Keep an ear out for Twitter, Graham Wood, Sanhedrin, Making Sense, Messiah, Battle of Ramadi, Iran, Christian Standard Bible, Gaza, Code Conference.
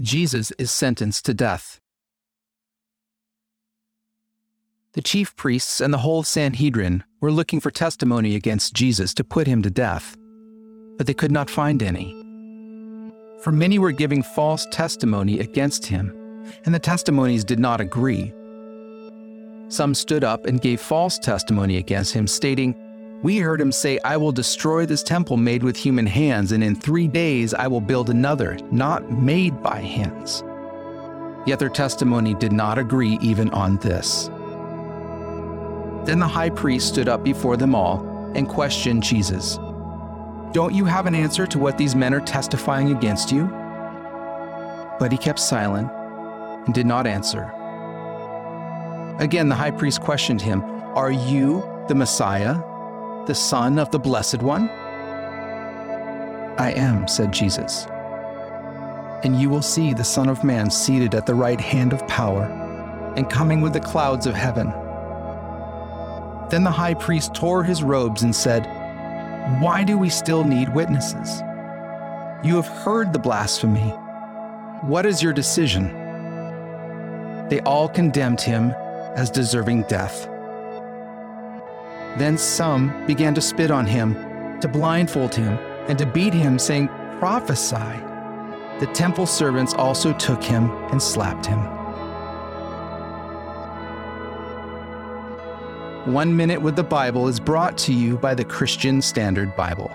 Jesus is sentenced to death. The chief priests and the whole Sanhedrin were looking for testimony against Jesus to put him to death, but they could not find any. For many were giving false testimony against him, and the testimonies did not agree. Some stood up and gave false testimony against him, stating, "We heard him say, 'I will destroy this temple made with human hands, and in 3 days I will build another, not made by hands.'" Yet their testimony did not agree even on this. Then the high priest stood up before them all and questioned Jesus. "Don't you have an answer to what these men are testifying against you?" But he kept silent and did not answer. Again, the high priest questioned him, "Are you the Messiah, the Son of the Blessed One?" "I am," said Jesus. "And you will see the Son of Man seated at the right hand of power and coming with the clouds of heaven." Then the high priest tore his robes and said, "Why do we still need witnesses? You have heard the blasphemy. What is your decision?" They all condemned him as deserving death. Then some began to spit on him, to blindfold him, and to beat him, saying, "Prophesy." The temple servants also took him and slapped him. 1 Minute with the Bible is brought to you by the Christian Standard Bible.